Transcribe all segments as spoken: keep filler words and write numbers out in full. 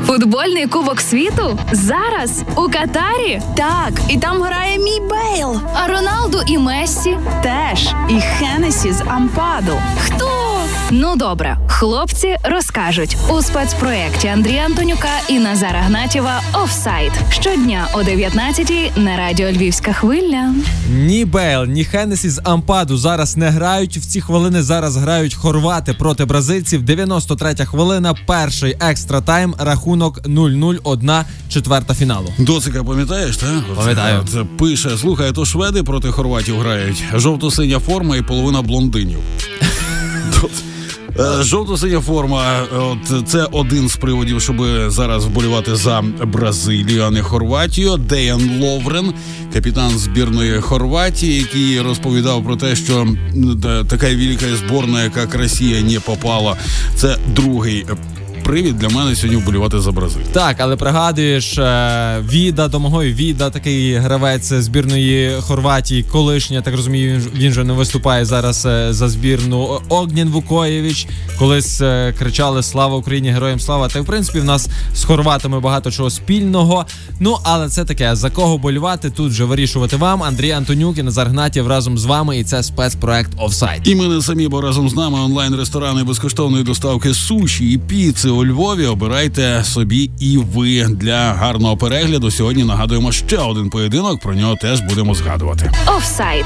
Футбольний кубок світу? Зараз? У Катарі? Так, і там грає мій Бейл. А Роналду і Мессі? Теж. І Хенесі з Ампаду. Хто? Ну добре, хлопці розкажуть у спецпроєкті Андрія Антонюка і Назара Гнатєва «Офсайд». Щодня о дев'ятнадцятій на радіо «Львівська хвиля». Ні Бейл, ні Хенесі з Ампаду зараз не грають. В ці хвилини зараз грають хорвати проти бразильців. дев'яносто третя хвилина, перший екстра-тайм, рахунок нуль нуль, одна четверта фіналу. Доцика пам'ятаєш, та? Пам'ятаю. Це, це пише, слухай, то шведи проти хорватів грають. Жовто-синя форма і половина блондинів. Жовто-синя форма, от це один з приводів, щоб зараз вболівати за Бразилію, а не Хорватію. Дейн Ловрен, капітан збірної Хорватії, який розповідав про те, що така велика збірна, як Росія, не попала. Це другий привід для мене сьогодні вболівати за Бразилію. Так, але пригадуєш, Віда, Домагой Віда, такий гравець збірної Хорватії, колишня, так розумію, він же не виступає зараз за збірну. Огнєн Вукоєвіч, колись кричали «Слава Україні! Героям слава!». Та, в принципі, в нас з хорватами багато чого спільного. Ну, але це таке, за кого болювати, тут же вирішувати вам. Андрій Антонюк і Назар Гнатєв разом з вами, і це спецпроект «Офсайд». І ми не самі, бо разом з нами онлайн-ресторани безкоштовної доставки суші і піци у Львові. Обирайте собі і ви. Для гарного перегляду сьогодні нагадуємо ще один поєдинок, про нього теж будемо згадувати. Офсайд.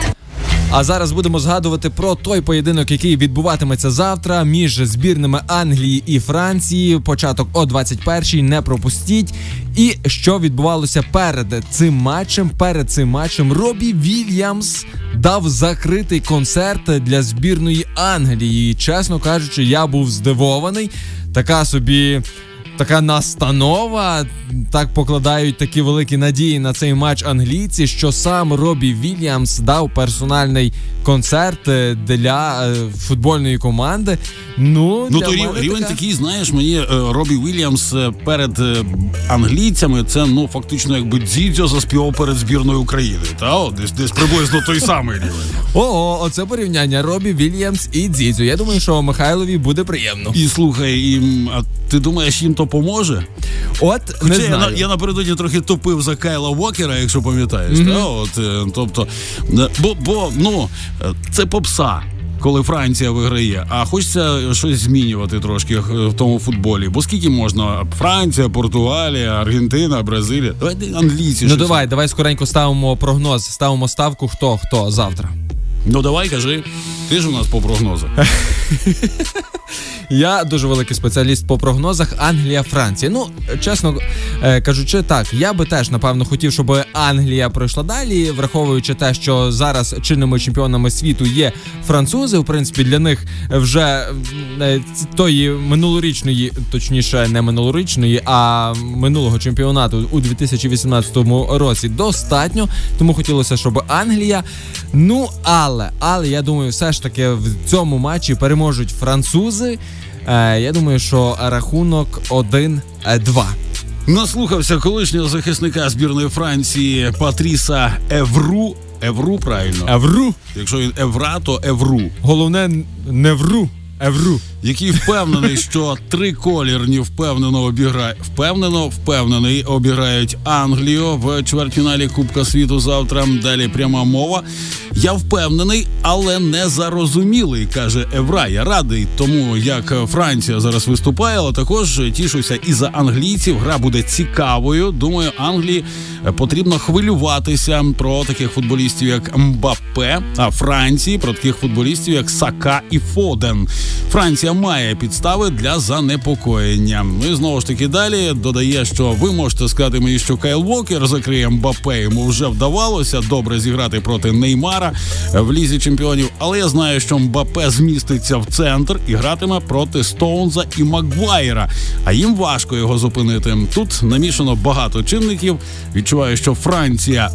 А зараз будемо згадувати про той поєдинок, який відбуватиметься завтра між збірними Англії і Франції. Початок о двадцять першій, не пропустіть. І що відбувалося перед цим матчем? Перед цим матчем Роббі Вільямс дав закритий концерт для збірної Англії. І, чесно кажучи, я був здивований. Така собі... Така настанова, так покладають такі великі надії на цей матч англійці, що сам Роббі Вільямс дав персональний концерт для футбольної команди. Ну, ну то рів, рівень така... такий, знаєш, мені Роббі Вільямс перед англійцями, це, ну, фактично, якби Дзідзьо заспівав перед збірною України. Та, о, десь, десь приблизно той самий рівень. Ого, оце порівняння Роббі Вільямс і Дзідзьо. Я думаю, що Михайлові буде приємно. І слухай, і, а ти думаєш, їм то поможе? От, хоча не знаю. Я, я напередодні трохи топив за Кайла Вокера, якщо пам'ятаєш. Mm-hmm. Та? От, тобто, бо, бо, ну, це попса, коли Франція виграє. А хочеться щось змінювати трошки в тому футболі. Бо скільки можна? Франція, Португалія, Аргентина, Бразилія. Давайте англійці. Ну, щось. давай, давай скоренько ставимо прогноз, ставимо ставку, хто, хто завтра. Ну, давай, кажи. Ти ж у нас по прогнозах. Я дуже великий спеціаліст по прогнозах. Англія-Франція. Ну, чесно кажучи, так, я би теж, напевно, хотів, щоб Англія пройшла далі, враховуючи те, що зараз чинними чемпіонами світу є французи. В принципі, для них вже тої минулорічної, точніше, не минулорічної, а минулого чемпіонату у дві тисячі вісімнадцятому році достатньо. Тому хотілося, щоб Англія. Ну, але, але, я думаю, все ж таки в цьому матчі переможуть французи. Е, я думаю, що рахунок один-два. Наслухався колишнього захисника збірної Франції Патріса Евру. Евру, правильно? Евру. Якщо він Евра, то Евру. Головне, не Вру. Евру. Який впевнений, що триколірні впевнено обіграють, впевнено, впевнений, обіграють Англію в чвертьфіналі Кубка світу завтра. Далі пряма мова. Я впевнений, але не зарозумілий, каже Евра. Я радий тому, як Франція зараз виступає, але також тішуся і за англійців. Гра буде цікавою. Думаю, Англії потрібно хвилюватися про таких футболістів, як Мбаппе, а Франції про таких футболістів, як Сака і Фоден. Франція має підстави для занепокоєння. І знову ж таки далі додає, що ви можете сказати мені, що Кайл Вокер закриє Мбаппе. Йому вже вдавалося добре зіграти проти Неймара в Лізі чемпіонів. Але я знаю, що Мбаппе зміститься в центр і гратиме проти Стоунза і Маквайра. А їм важко його зупинити. Тут намішано багато чинників. Відчуваю, що Франція...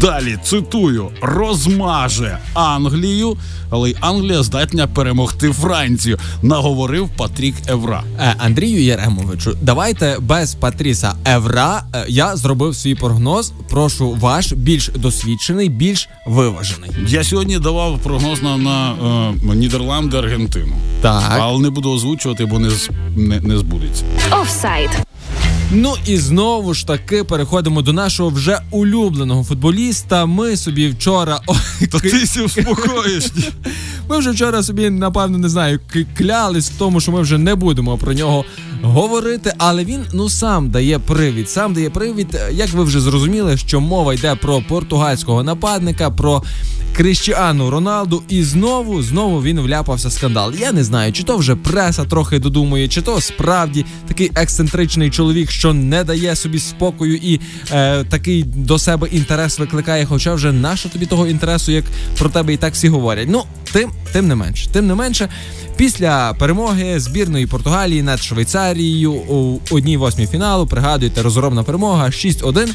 Далі, цитую, розмаже Англію, але й Англія здатна перемогти Францію, наговорив Патрік Евра. Е, Андрію Єремовичу, давайте без Патріса Евра. Е, я зробив свій прогноз, прошу ваш, більш досвідчений, більш виважений. Я сьогодні давав прогноз на, на е, Нідерланди, Аргентину. Так. Але не буду озвучувати, бо не, не, не збудеться. Офсайд. Ну і знову ж таки переходимо до нашого вже улюбленого футболіста. Ми собі вчора... Та ти сі успокоїш. Ми вже вчора собі, напевно, не знаю, клялись в тому, що ми вже не будемо про нього говорити, але він, ну, сам дає привід. Сам дає привід, як ви вже зрозуміли, що мова йде про португальського нападника, про Крістіану Роналду, і знову, знову він вляпався в скандал. Я не знаю, чи то вже преса трохи додумує, чи то справді такий ексцентричний чоловік, що не дає собі спокою і е, такий до себе інтерес викликає, хоча вже нащо тобі того інтересу, як про тебе і так всі говорять. Ну, тим, тим не менше, тим не менше, після перемоги збірної Португалії над Швейцарією у одній восьмій фіналу, пригадуєте, розгромна перемога шість один,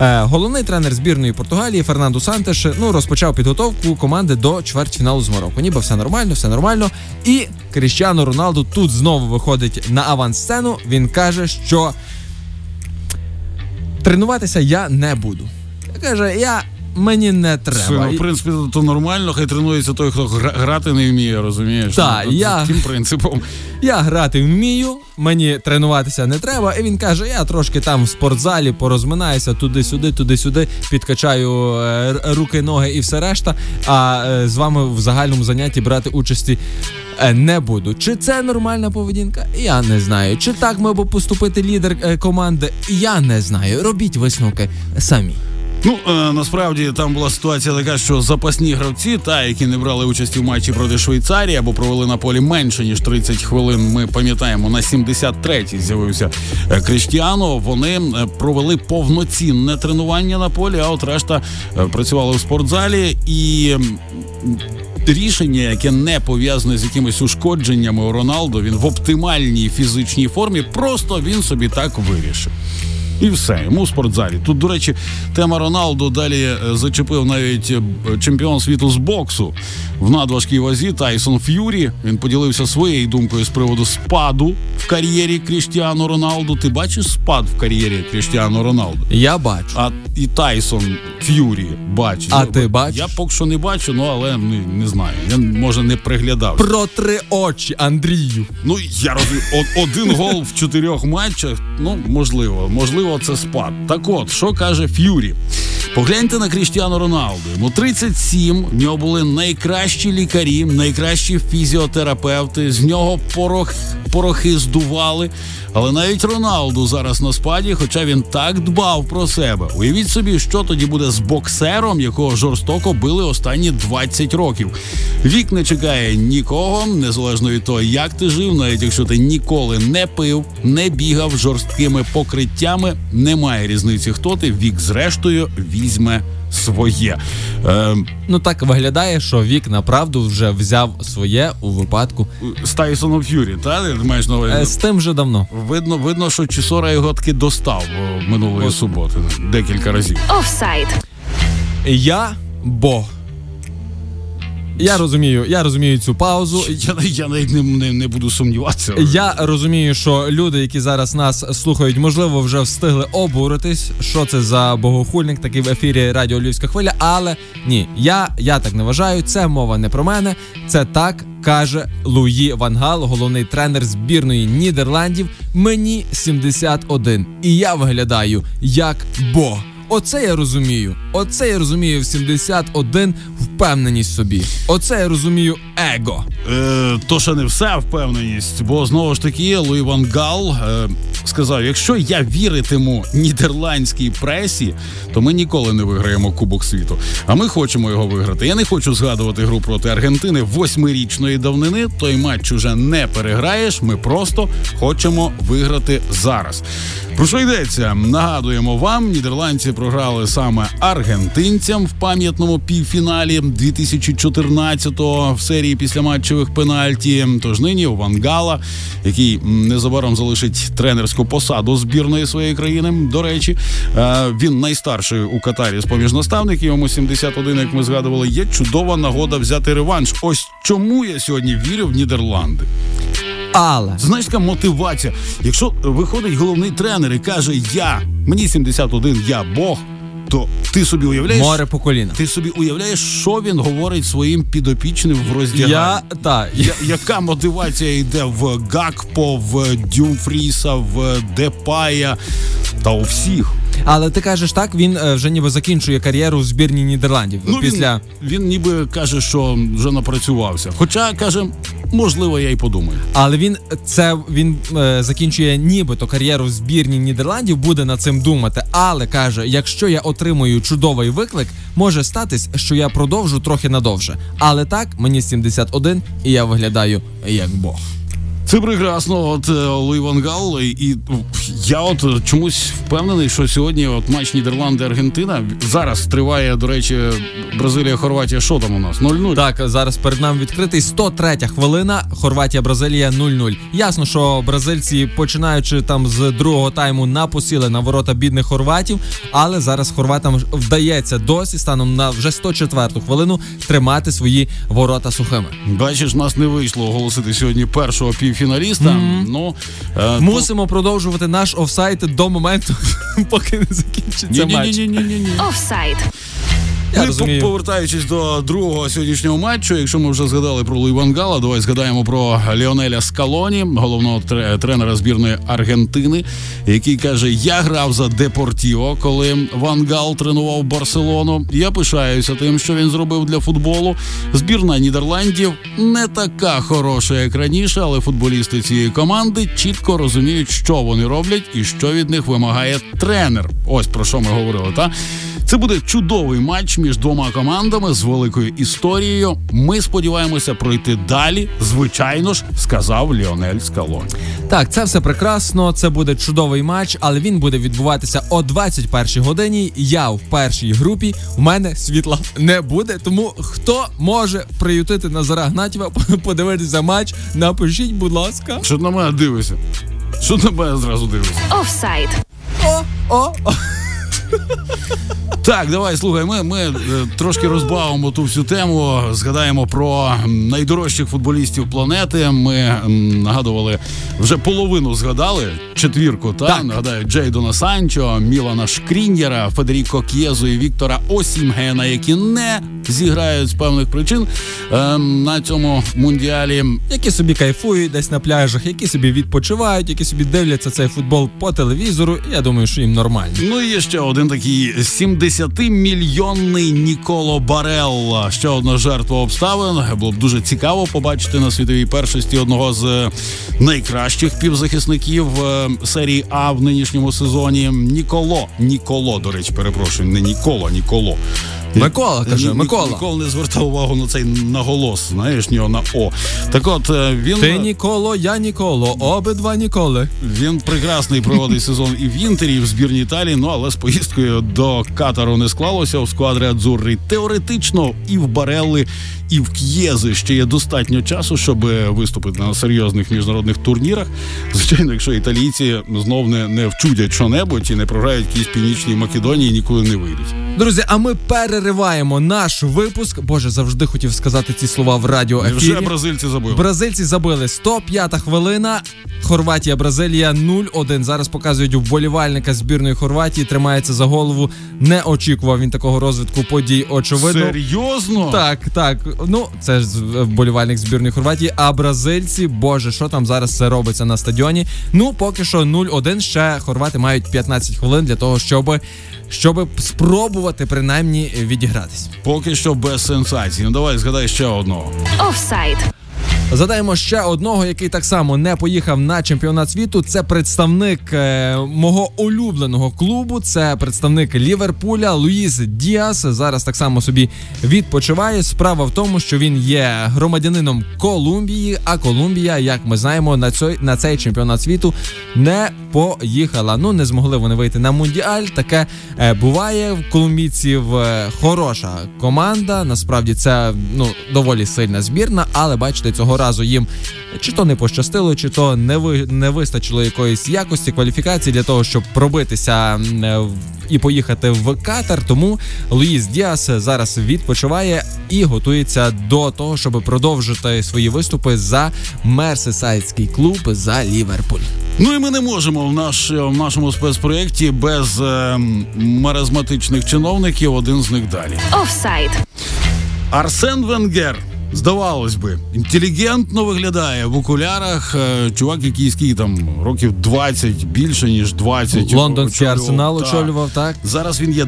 е, головний тренер збірної Португалії Фернандо Сантеш, ну, розпочав підготовку підготовку команди до чвертьфіналу з Марокко. Ніби все нормально, все нормально. І Крістіану Роналду тут знову виходить на авансцену. Він каже, що тренуватися я не буду. Каже, я... мені не треба. Все, ну, в принципі, то нормально, хай тренується той, хто грати не вміє, розумієш? Так, ну, я... Тим принципом. Я грати вмію, мені тренуватися не треба, і він каже, я трошки там в спортзалі порозминаюся туди-сюди, туди-сюди, підкачаю е, руки, ноги і все решта, а е, з вами в загальному занятті брати участі е, не буду. Чи це нормальна поведінка? Я не знаю. Чи так мав поступити лідер е, команди? Я не знаю. Робіть висновки самі. Ну, насправді, там була ситуація така, що запасні гравці, та, які не брали участі в матчі проти Швейцарії, або провели на полі менше, ніж тридцять хвилин, ми пам'ятаємо, на сімдесят третій з'явився Крістіану, вони провели повноцінне тренування на полі, а от решта працювали в спортзалі, і... рішення, яке не пов'язане з якимись ушкодженнями у Роналду, він в оптимальній фізичній формі, просто він собі так вирішив. І все, йому в спортзалі. Тут, до речі, тема Роналду далі зачепив навіть чемпіон світу з боксу в надважкій вазі Тайсон Ф'юрі. Він поділився своєю думкою з приводу спаду в кар'єрі Крістіану Роналду. Ти бачиш спад в кар'єрі Крістіану Роналду? Я бачу. А і Тайсон Ф'юрі бачить. А я, ти бачиш? Я поки що не бачу, ну, але не, не знаю. Я, може, не приглядався. Про три очі, Андрію. Ну, я розумію, один гол в чотирьох матчах, ну, можливо, можливо, це спад. Так от, що каже Ф'юрі? Погляньте на Крістіану Роналду. Йому тридцять сім, в нього були найкращі лікарі, найкращі фізіотерапевти, з нього порох, порохи здували. Але навіть Роналду зараз на спаді, хоча він так дбав про себе. Уявіть собі, що тоді буде з боксером, якого жорстоко били останні двадцять років. Вік не чекає нікого, незалежно від того, як ти жив, навіть якщо ти ніколи не пив, не бігав жорсткими покриттями, немає різниці, хто ти, вік зрештою візьме своє. Е, ну так виглядає, що вік направду вже взяв своє у випадку з Тайсоном Ф'юрі, та? Ти маєш на увазі? Е, з тим вже давно. Видно, видно, що Чісора його таки достав минулої О, суботи. Декілька разів. Офсайд. Я бо. Я розумію, я розумію цю паузу. Я, я навіть не, не, не буду сумніватися. Я розумію, що люди, які зараз нас слухають, можливо, вже встигли обуритись, що це за богохульник, такий в ефірі радіо «Львівська хвиля», але ні, я, я так не вважаю, це мова не про мене, це так каже Луї ван Гаал, головний тренер збірної Нідерландів. Мені сімдесят один, і я виглядаю як бог. Оце я розумію. Оце я розумію в сімдесят один впевненість в собі. Оце я розумію его. Е, то ще не все впевненість, бо знову ж таки Луї ван Гаал е, сказав, якщо я віритиму нідерландській пресі, то ми ніколи не виграємо Кубок світу. А ми хочемо його виграти. Я не хочу згадувати гру проти Аргентини восьмирічної давнини. Той матч уже не переграєш. Ми просто хочемо виграти зараз. Про що йдеться? Нагадуємо вам, нідерландці програли саме аргентинцям в пам'ятному півфіналі дві тисячі чотирнадцятого в серії післяматчевих пенальті. Тож нині у Ван Гаала, який незабаром залишить тренерську посаду збірної своєї країни, до речі, він найстарший у Катарі з-поміж наставників, йому сімдесят один, як ми згадували, є чудова нагода взяти реванш. Ось чому я сьогодні вірю в Нідерланди. Але знаєш, яка мотивація? Якщо виходить головний тренер і каже, я, мені сімдесят один, я Бог, Тобто, ти собі уявляєш... Море по коліна. Ти собі уявляєш, що він говорить своїм підопічним в роздяганні. Я, та. Я, яка мотивація йде в Гакпо, в Дюмфріса, в Депая та у всіх. Але ти кажеш так, він вже ніби закінчує кар'єру в збірні Нідерландів. Ну, після... він, він ніби каже, що вже напрацювався. Хоча, каже, можливо, я й подумаю. Але він це він е, закінчує нібито кар'єру в збірні Нідерландів, буде над цим думати. Але, каже, якщо я отримую чудовий виклик, може статись, що я продовжу трохи надовше. Але так, мені сімдесят один і я виглядаю як Бог. Це прекрасно, от Луї ван Гаал, і я от чомусь впевнений, що сьогодні от матч Нідерланди-Аргентина, зараз триває, до речі, Бразилія-Хорватія, що там у нас? нуль нуль. Так, зараз перед нами відкритий сто третя хвилина, Хорватія-Бразилія нуль нуль. Ясно, що бразильці, починаючи там з другого тайму, напосіли на ворота бідних хорватів, але зараз хорватам вдається досі, станом на вже сто четверту хвилину, тримати свої ворота сухими. Бачиш, нас не вийшло оголосити сьогодні першого півфіналіста. Фіналіста, mm-hmm. ну... Е, Мусимо то... продовжувати наш офсайт до моменту, поки не закінчиться ні, матч. Ні-ні-ні. Офсайт. Ми, повертаючись до другого сьогоднішнього матчу, якщо ми вже згадали про Луї ван Гаала, давай згадаємо про Ліонеля Скалоні, головного тренера збірної Аргентини, який каже, я грав за Депортіво, коли Ван Гаал тренував Барселону. Я пишаюся тим, що він зробив для футболу. Збірна Нідерландів не така хороша, як раніше, але футболісти цієї команди чітко розуміють, що вони роблять і що від них вимагає тренер. Ось про що ми говорили, та? Це буде чудовий матч між двома командами з великою історією. Ми сподіваємося пройти далі, звичайно ж, сказав Ліонель Скалоні. Так, це все прекрасно, це буде чудовий матч, але він буде відбуватися о двадцять першій годині. Я в першій групі, в мене світла не буде, тому хто може приютити Назара Гнатєва, подивитися матч, напишіть, будь ласка. Що на мене дивишся? Що на мене зразу дивишся? Офсайд. О, о, о. Так, давай, слухай, ми, ми трошки розбавимо ту всю тему, згадаємо про найдорожчих футболістів планети. Ми нагадували, вже половину згадали, четвірку, та? Так. Нагадаю, Джейдона Санчо, Мілана Шкрін'єра, Федеріко К'єзу і Віктора Осімгена, які не зіграють з певних причин е, на цьому мундіалі. Які собі кайфують десь на пляжах, які собі відпочивають, які собі дивляться цей футбол по телевізору. Я думаю, що їм нормально. Ну і є ще один такий сімдесятимільйонний Нікколо Барелла. Ще одна жертва обставин. Було б дуже цікаво побачити на світовій першості одного з найкращих півзахисників серії А в нинішньому сезоні. Ніколо. Ніколо, до речі, перепрошую. Не Ніколо, Ніколо. Микола, каже, Микола. Ніколи не звертав увагу на цей наголос, знаєш, нього на О. Так от, він... Ти Ніколо, я Ніколо, обидва Ніколи. Він прекрасний проводить сезон і в Інтері, і в збірній Італії, ну, але з поїздкою до Катару не склалося у сквадрі Адзурри. Теоретично і в Барелли, і в К'єзи ще є достатньо часу, щоб виступити на серйозних міжнародних турнірах. Звичайно, якщо італійці знов не, не вчудять що-небудь і не програють якісь Північній Македонії, нікуди не вийдуть. Друзі, а ми перериваємо наш випуск. Боже, завжди хотів сказати ці слова в радіоефірі. Вже бразильці забили. Бразильці забили. сто п'ята хвилина. Хорватія-Бразилія нуль один. Зараз показують вболівальника збірної Хорватії. Тримається за голову. Не очікував він такого розвитку подій, очевидно. Серйозно? Так, так. Ну, це ж вболівальник збірної Хорватії. А бразильці, боже, що там зараз це робиться на стадіоні? Ну, поки що нуль один. Ще хорвати мають п'ятнадцять хвилин для того, щоб... щоб спробувати, принаймні, відігратись. Поки що без сенсацій. Ну, давай, згадай ще одного. Офсайд. Задаємо ще одного, який так само не поїхав на чемпіонат світу. Це представник е, мого улюбленого клубу, це представник Ліверпуля Луїс Діас. Зараз так само собі відпочиває. Справа в тому, що він є громадянином Колумбії, а Колумбія, як ми знаємо, на цей, на цей чемпіонат світу не поїхала. Ну, не змогли вони вийти на мундіаль. Таке е, буває. В колумбійців е, хороша команда. Насправді це ну, доволі сильна збірна, але бачите, цього разу їм чи то не пощастило, чи то не, ви, не вистачило якоїсь якості кваліфікації для того, щоб пробитися і поїхати в Катар. Тому Луїс Діас зараз відпочиває і готується до того, щоб продовжити свої виступи за мерсесайдський клуб, за Ліверпуль. Ну і ми не можемо в, наш, в нашому спецпроєкті без е, маразматичних чиновників, один з них далі. Офсайд. Арсен Венгер. Здавалось би, інтелігентно виглядає в окулярах. Чувак, який скільки там років двадцять, більше ніж двадцять. Лондонський Арсенал очолював, так? Зараз він є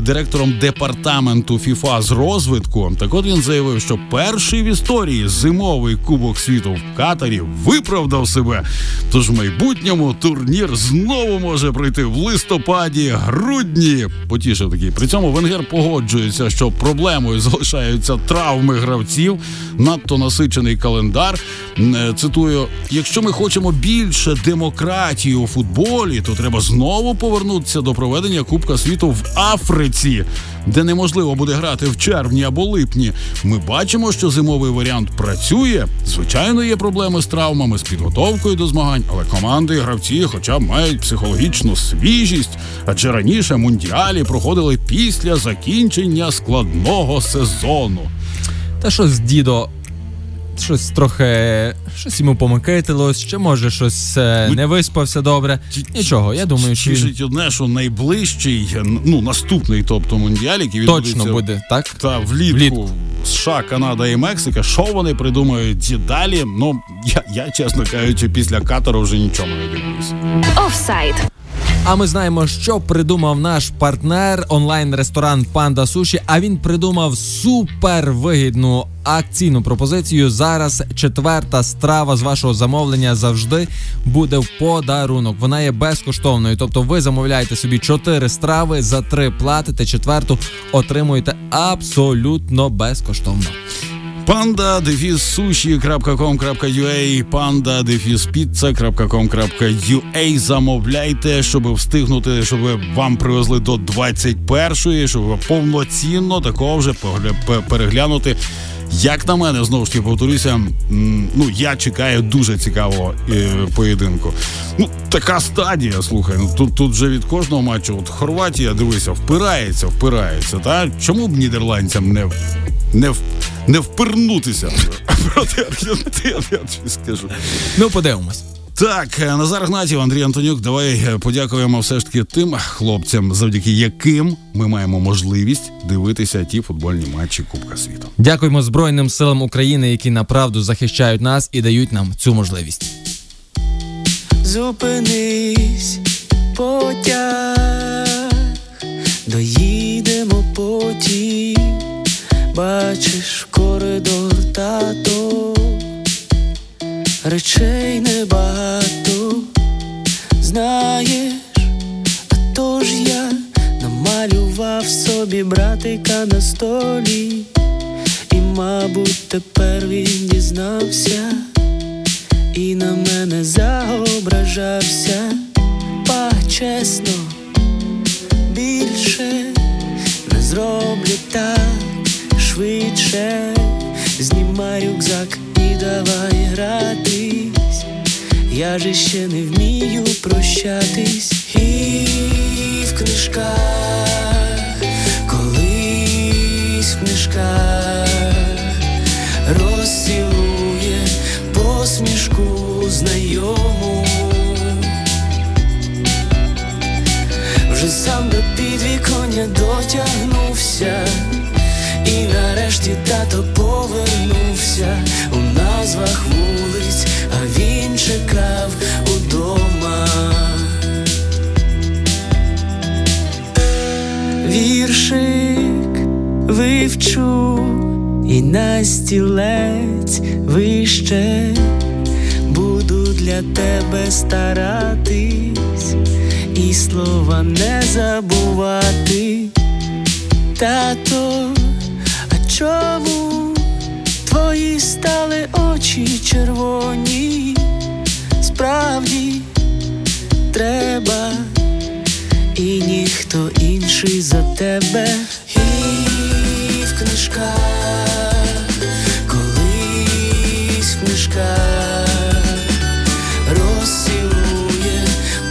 директором департаменту ФІФА з розвитку. Так от він заявив, що перший в історії зимовий кубок світу в Катарі виправдав себе. Тож в майбутньому турнір знову може пройти в листопаді, грудні. Потішив такий. При цьому Венгер погоджується, що проблемою залишаються травми гравців, надто насичений календар. Цитую: якщо ми хочемо більше демократії у футболі, то треба знову повернутися до проведення Кубка світу в Африці, де неможливо буде грати в червні або липні. Ми бачимо, що зимовий варіант працює. Звичайно, є проблеми з травмами, з підготовкою до змагань, але команди і гравці хоча б мають психологічну свіжість, адже раніше мундіалі проходили після закінчення складного сезону. Та щось, дідо, щось трохи, щось йому помикитилось, чи може щось не виспався добре. Нічого, я думаю, що... Тішить одне, що найближчий, ну, наступний, тобто, мундіаль, який відбудеться... Точно буде, так? Та, влітку. влітку. США, Канада і Мексика. Що вони придумають далі? Ну, я, я чесно кажучи, після Катару вже нічого не дивлюсь. Офсайд. А ми знаємо, що придумав наш партнер, онлайн-ресторан «Панда Суші», а він придумав супервигідну акційну пропозицію. Зараз четверта страва з вашого замовлення завжди буде в подарунок. Вона є безкоштовною, тобто ви замовляєте собі чотири страви, за три платите, четверту отримуєте абсолютно безкоштовно. панда дефіс суші крапка ком крапка ю а, панда дефіс піца крапка ком крапка ю а. Замовляйте, щоб встигнути, щоб вам привезли до двадцять першої, щоб повноцінно такого вже переглянути. Як на мене, знову ж таки, повторюся, ну, я чекаю дуже цікавого е, поєдинку. Ну, така стадія, слухай, ну, тут, тут вже від кожного матчу, от Хорватія, дивися, впирається, впирається, та? Чому б нідерландцям не... Не, в, не впирнутися проти Аргентини, я тобі скажу. Ну, подивимось. Так, Назар Гнатєв, Андрій Антонюк, давай подякуємо все ж таки тим хлопцям, завдяки яким ми маємо можливість дивитися ті футбольні матчі Кубка світу. Дякуємо Збройним силам України, які направду захищають нас і дають нам цю можливість. Зупинись, потяг, доїдемо потім. Бачиш коридор, тато, речей небагато, знаєш, а то ж я намалював собі братика на столі, і, мабуть, тепер він дізнався, і на мене заображався, па, чесно, більше не зроблю так. Швидше знімай рюкзак і давай гратись. Я же ще не вмію прощатись. І в книжках, колись в книжках розцілує посмішку знайому. Вже сам до підвіконня дотягнувся. І нарешті тато повернувся у назвах вулиць, а він чекав удома. Віршик вивчу і на стілець вище буду для тебе старатись і слова не забувати. Тато, чому твої стали очі червоні? Справді треба, і ніхто інший за тебе. І в книжках, колись в книжках розцілує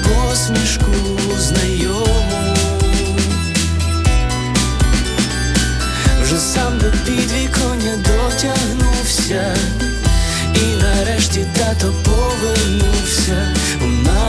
посмішку знайому. Сам до підвіконня дотягнувся, і нарешті тато повернувся у нас.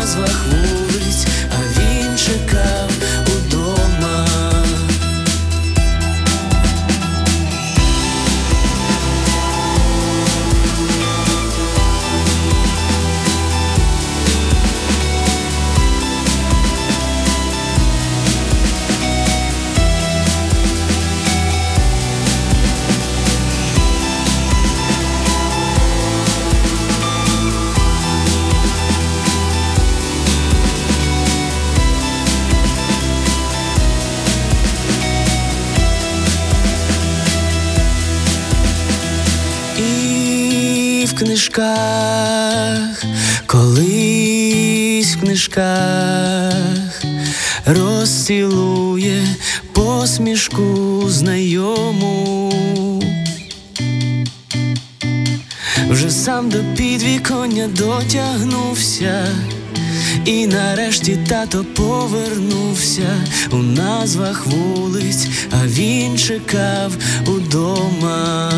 книжках, колись в книжках, розцілує посмішку знайому. Вже сам до підвіконня дотягнувся, і нарешті тато повернувся. У назвах вулиць, а він чекав удома.